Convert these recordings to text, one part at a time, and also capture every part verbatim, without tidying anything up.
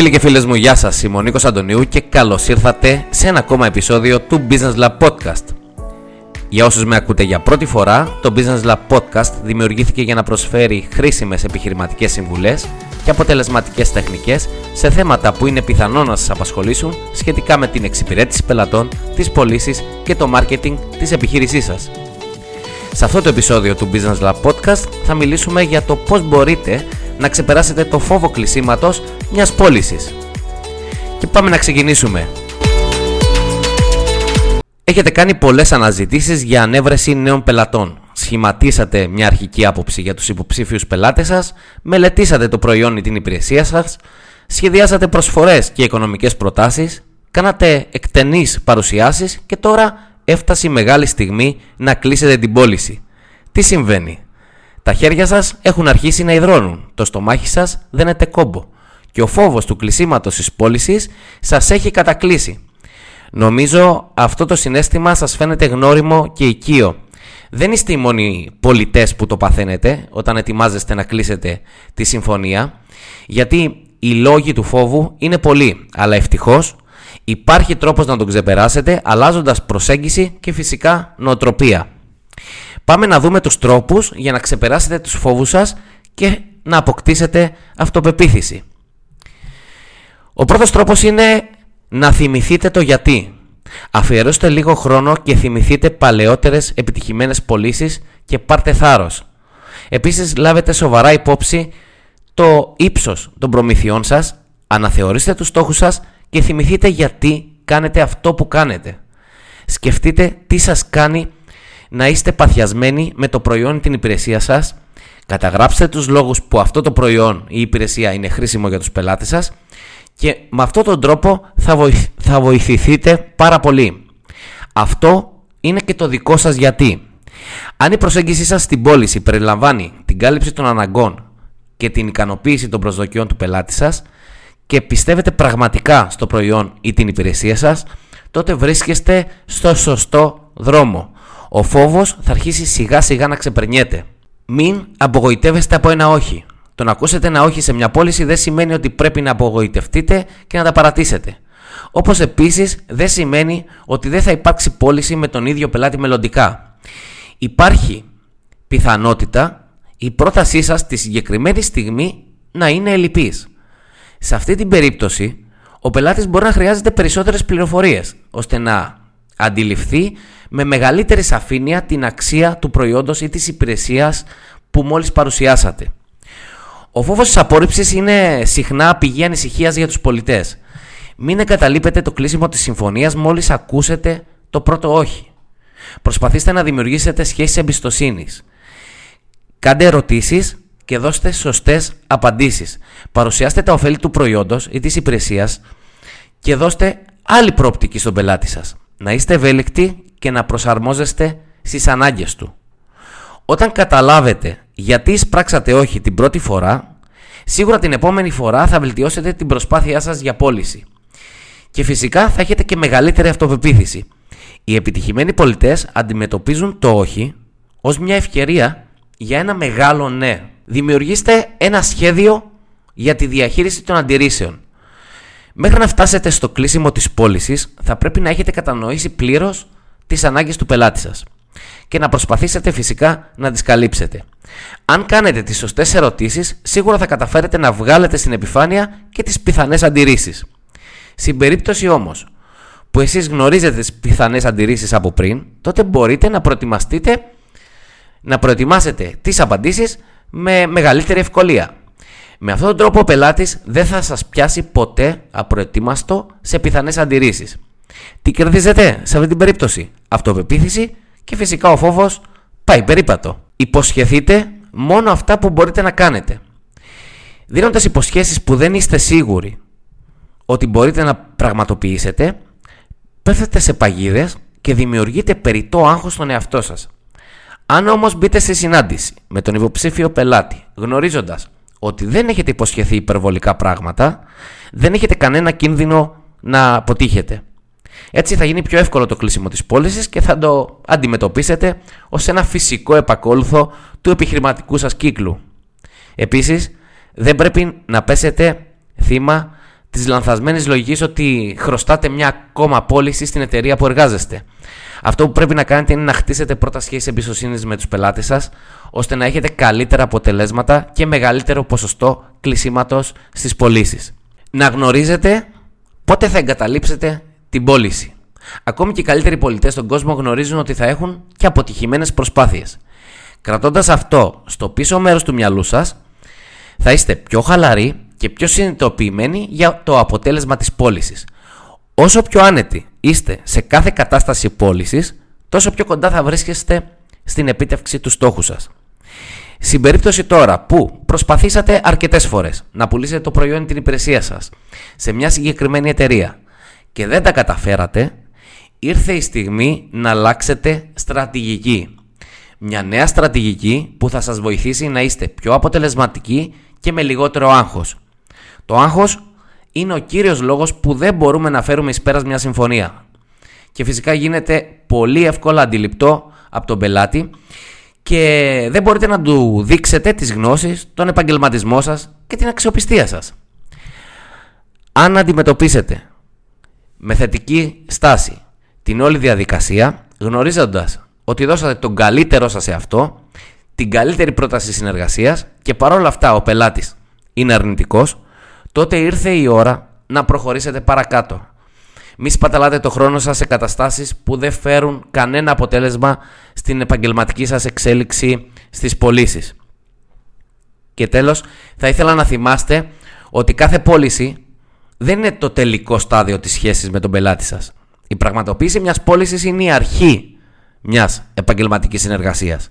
Φίλοι και φίλες μου, γεια σας, είμαι ο Νίκος Αντωνίου και καλώς ήρθατε σε ένα ακόμα επεισόδιο του Business Lab Podcast. Για όσους με ακούτε για πρώτη φορά, το Business Lab Podcast δημιουργήθηκε για να προσφέρει χρήσιμες επιχειρηματικές συμβουλές και αποτελεσματικές τεχνικές σε θέματα που είναι πιθανό να σας απασχολήσουν σχετικά με την εξυπηρέτηση πελατών, τις πωλήσεις και το μάρκετινγκ της επιχείρησής σας. Σε αυτό το επεισόδιο του Business Lab Podcast θα μιλήσουμε για το πώς μπορείτε να ξεπεράσετε το φόβο κλεισίματος μιας πώλησης. Και πάμε να ξεκινήσουμε. Έχετε κάνει πολλές αναζητήσεις για ανέβρεση νέων πελατών. Σχηματίσατε μια αρχική άποψη για τους υποψήφιους πελάτες σας, μελετήσατε το προϊόν ή την υπηρεσία σας, σχεδιάσατε προσφορές και οικονομικές προτάσεις, κάνατε εκτενείς παρουσιάσεις και τώρα έφτασε η μεγάλη στιγμή να κλείσετε την πώληση. Τι συμβαίνει? Τα χέρια σας έχουν αρχίσει να υδρώνουν, το στομάχι σας δένεται κόμπο και ο φόβος του κλεισίματος της πώλησης σας έχει κατακλείσει. Νομίζω αυτό το συναίσθημα σας φαίνεται γνώριμο και οικείο. Δεν είστε οι μόνοι πολιτές που το παθαίνετε όταν ετοιμάζεστε να κλείσετε τη συμφωνία, γιατί οι λόγοι του φόβου είναι πολλοί, αλλά ευτυχώς υπάρχει τρόπος να τον ξεπεράσετε αλλάζοντας προσέγγιση και φυσικά νοοτροπία. Πάμε να δούμε τους τρόπους για να ξεπεράσετε τους φόβους σας και να αποκτήσετε αυτοπεποίθηση. Ο πρώτος τρόπος είναι να θυμηθείτε το γιατί. Αφιερώστε λίγο χρόνο και θυμηθείτε παλαιότερες επιτυχημένες πωλήσεις και πάρτε θάρρος. Επίσης, λάβετε σοβαρά υπόψη το ύψος των προμηθειών σας, αναθεωρήστε τους στόχους σας και θυμηθείτε γιατί κάνετε αυτό που κάνετε. Σκεφτείτε τι σας κάνει να είστε παθιασμένοι με το προϊόν ή την υπηρεσία σας, καταγράψτε τους λόγους που αυτό το προϊόν ή η υπηρεσία είναι χρήσιμο για τους πελάτες σας και με αυτόν τον τρόπο θα, βοηθ, θα βοηθηθείτε πάρα πολύ. Αυτό είναι και το δικό σας γιατί. Αν η προσέγγιση σας στην πώληση περιλαμβάνει την κάλυψη των αναγκών και την ικανοποίηση των προσδοκιών του πελάτη σας και πιστεύετε πραγματικά στο προϊόν ή την υπηρεσία σας, τότε βρίσκεστε στο σωστό δρόμο. Ο φόβος θα αρχίσει σιγά σιγά να ξεπερνιέται. Μην απογοητεύεστε από ένα όχι. Το να ακούσετε ένα όχι σε μια πώληση δεν σημαίνει ότι πρέπει να απογοητευτείτε και να τα παρατήσετε. Όπως επίσης δεν σημαίνει ότι δεν θα υπάρξει πώληση με τον ίδιο πελάτη μελλοντικά. Υπάρχει πιθανότητα η πρότασή σας τη συγκεκριμένη στιγμή να είναι ελλιπής. Σε αυτή την περίπτωση ο πελάτης μπορεί να χρειάζεται περισσότερες πληροφορίες ώστε να αντιληφθεί με μεγαλύτερη σαφήνεια την αξία του προϊόντος ή της υπηρεσίας που μόλις παρουσιάσατε. Ο φόβος της απόρριψης είναι συχνά πηγή ανησυχίας για τους πολιτές. Μην εγκαταλείπετε το κλείσιμο της συμφωνίας μόλις ακούσετε το πρώτο όχι. Προσπαθήστε να δημιουργήσετε σχέσεις εμπιστοσύνης. Κάντε ερωτήσεις και δώστε σωστές απαντήσεις. Παρουσιάστε τα ωφέλη του προϊόντος ή της υπηρεσίας και δώστε άλλη προοπτική στον πελάτη σας. Να είστε ευέλικτοι και να προσαρμόζεστε στις ανάγκες του. Όταν καταλάβετε γιατί εισπράξατε όχι την πρώτη φορά, σίγουρα την επόμενη φορά θα βελτιώσετε την προσπάθειά σας για πώληση. Και φυσικά θα έχετε και μεγαλύτερη αυτοπεποίθηση. Οι επιτυχημένοι πολιτές αντιμετωπίζουν το όχι ως μια ευκαιρία για ένα μεγάλο ναι. Δημιουργήστε ένα σχέδιο για τη διαχείριση των αντιρρήσεων. Μέχρι να φτάσετε στο κλείσιμο της πώλησης, θα πρέπει να έχετε κατανοήσει πλήρως τις ανάγκες του πελάτη σας και να προσπαθήσετε φυσικά να τις καλύψετε. Αν κάνετε τις σωστές ερωτήσεις, σίγουρα θα καταφέρετε να βγάλετε στην επιφάνεια και τις πιθανές αντιρρήσεις. Στην περίπτωση όμως που εσείς γνωρίζετε τις πιθανές αντιρρήσεις από πριν, τότε μπορείτε να προετοιμαστείτε, να προετοιμάσετε τις απαντήσεις με μεγαλύτερη ευκολία. Με αυτόν τον τρόπο ο πελάτης δεν θα σας πιάσει ποτέ απροετοίμαστο σε πιθανές αντιρρήσεις. Τι κερδίζετε σε αυτή την περίπτωση? Αυτοπεποίθηση και φυσικά ο φόβος πάει περίπατο. Υποσχεθείτε μόνο αυτά που μπορείτε να κάνετε. Δίνοντας υποσχέσεις που δεν είστε σίγουροι ότι μπορείτε να πραγματοποιήσετε, πέφτετε σε παγίδες και δημιουργείτε περιττό άγχος στον εαυτό σας. Αν όμως μπείτε στη συνάντηση με τον υποψήφιο πελάτη γνωρίζοντας ότι δεν έχετε υποσχεθεί υπερβολικά πράγματα, δεν έχετε κανένα κίνδυνο να αποτύχετε. Έτσι θα γίνει πιο εύκολο το κλείσιμο της πώλησης και θα το αντιμετωπίσετε ως ένα φυσικό επακόλουθο του επιχειρηματικού σας κύκλου. Επίσης, δεν πρέπει να πέσετε θύμα της λανθασμένης λογικής ότι χρωστάτε μια ακόμα πώληση στην εταιρεία που εργάζεστε. Αυτό που πρέπει να κάνετε είναι να χτίσετε πρώτα σχέσεις εμπιστοσύνης με τους πελάτες σας, ώστε να έχετε καλύτερα αποτελέσματα και μεγαλύτερο ποσοστό κλεισίματος στις πωλήσεις. Να γνωρίζετε πότε θα εγκαταλείψετε την πώληση. Ακόμη και οι καλύτεροι πολιτές στον κόσμο γνωρίζουν ότι θα έχουν και αποτυχημένες προσπάθειες. Κρατώντας αυτό στο πίσω μέρος του μυαλού σας, θα είστε πιο χαλαροί και πιο συνειδητοποιημένοι για το αποτέλεσμα της πώλησης. Όσο πιο άνετοι είστε σε κάθε κατάσταση πώλησης, τόσο πιο κοντά θα βρίσκεστε στην επίτευξη του στόχου σας. Στην περίπτωση τώρα που προσπαθήσατε αρκετές φορές να πουλήσετε το προϊόν ή την υπηρεσία σας σε μια συγκεκριμένη εταιρεία και δεν τα καταφέρατε, ήρθε η στιγμή να αλλάξετε στρατηγική. Μια νέα στρατηγική που θα σας βοηθήσει να είστε πιο αποτελεσματικοί και με λιγότερο άγχος. Το άγχος είναι ο κύριος λόγος που δεν μπορούμε να φέρουμε εις πέρας μια συμφωνία. Και φυσικά γίνεται πολύ εύκολα αντιληπτό από τον πελάτη και δεν μπορείτε να του δείξετε τις γνώσεις, τον επαγγελματισμό σας και την αξιοπιστία σας. Αν αντιμετωπίσετε με θετική στάση την όλη διαδικασία, γνωρίζοντας ότι δώσατε τον καλύτερό σας σε αυτό, την καλύτερη πρόταση συνεργασίας και παρόλα αυτά ο πελάτης είναι αρνητικός, τότε ήρθε η ώρα να προχωρήσετε παρακάτω. Μη σπαταλάτε το χρόνο σας σε καταστάσεις που δεν φέρουν κανένα αποτέλεσμα στην επαγγελματική σας εξέλιξη στις πωλήσεις. Και τέλος, θα ήθελα να θυμάστε ότι κάθε πώληση δεν είναι το τελικό στάδιο της σχέσης με τον πελάτη σας. Η πραγματοποίηση μιας πώλησης είναι η αρχή μιας επαγγελματικής συνεργασίας.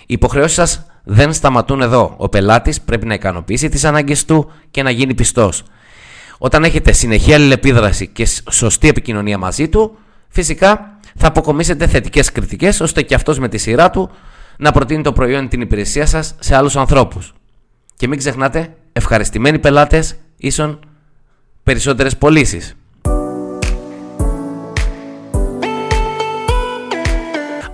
Οι υποχρεώσεις σας δεν σταματούν εδώ. Ο πελάτης πρέπει να ικανοποιήσει τις ανάγκες του και να γίνει πιστός. Όταν έχετε συνεχή αλληλεπίδραση και σωστή επικοινωνία μαζί του, φυσικά θα αποκομίσετε θετικές κριτικές, ώστε και αυτός με τη σειρά του να προτείνει το προϊόν ή την υπηρεσία σας σε άλλους ανθρώπους. Και μην ξεχνάτε, ευχαριστημένοι πελάτες ίσον περισσότερες πωλήσεις.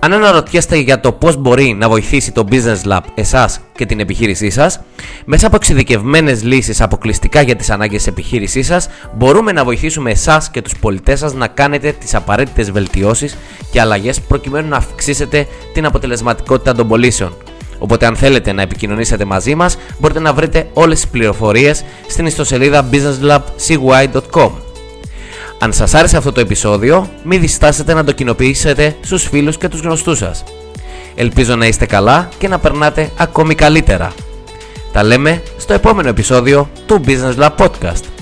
Αν αναρωτιέστε για το πώς μπορεί να βοηθήσει το Business Lab εσάς και την επιχείρησή σας, μέσα από εξειδικευμένες λύσεις αποκλειστικά για τις ανάγκες της επιχείρησής σας, μπορούμε να βοηθήσουμε εσάς και τους πολιτές σας να κάνετε τις απαραίτητες βελτιώσεις και αλλαγές προκειμένου να αυξήσετε την αποτελεσματικότητα των πωλήσεων. Οπότε, αν θέλετε να επικοινωνήσετε μαζί μας, μπορείτε να βρείτε όλες τις πληροφορίες στην ιστοσελίδα businesslabcy τελεία com. Αν σας άρεσε αυτό το επεισόδιο, μην διστάσετε να το κοινοποιήσετε στους φίλους και τους γνωστούς σας. Ελπίζω να είστε καλά και να περνάτε ακόμη καλύτερα. Τα λέμε στο επόμενο επεισόδιο του Business Lab Podcast.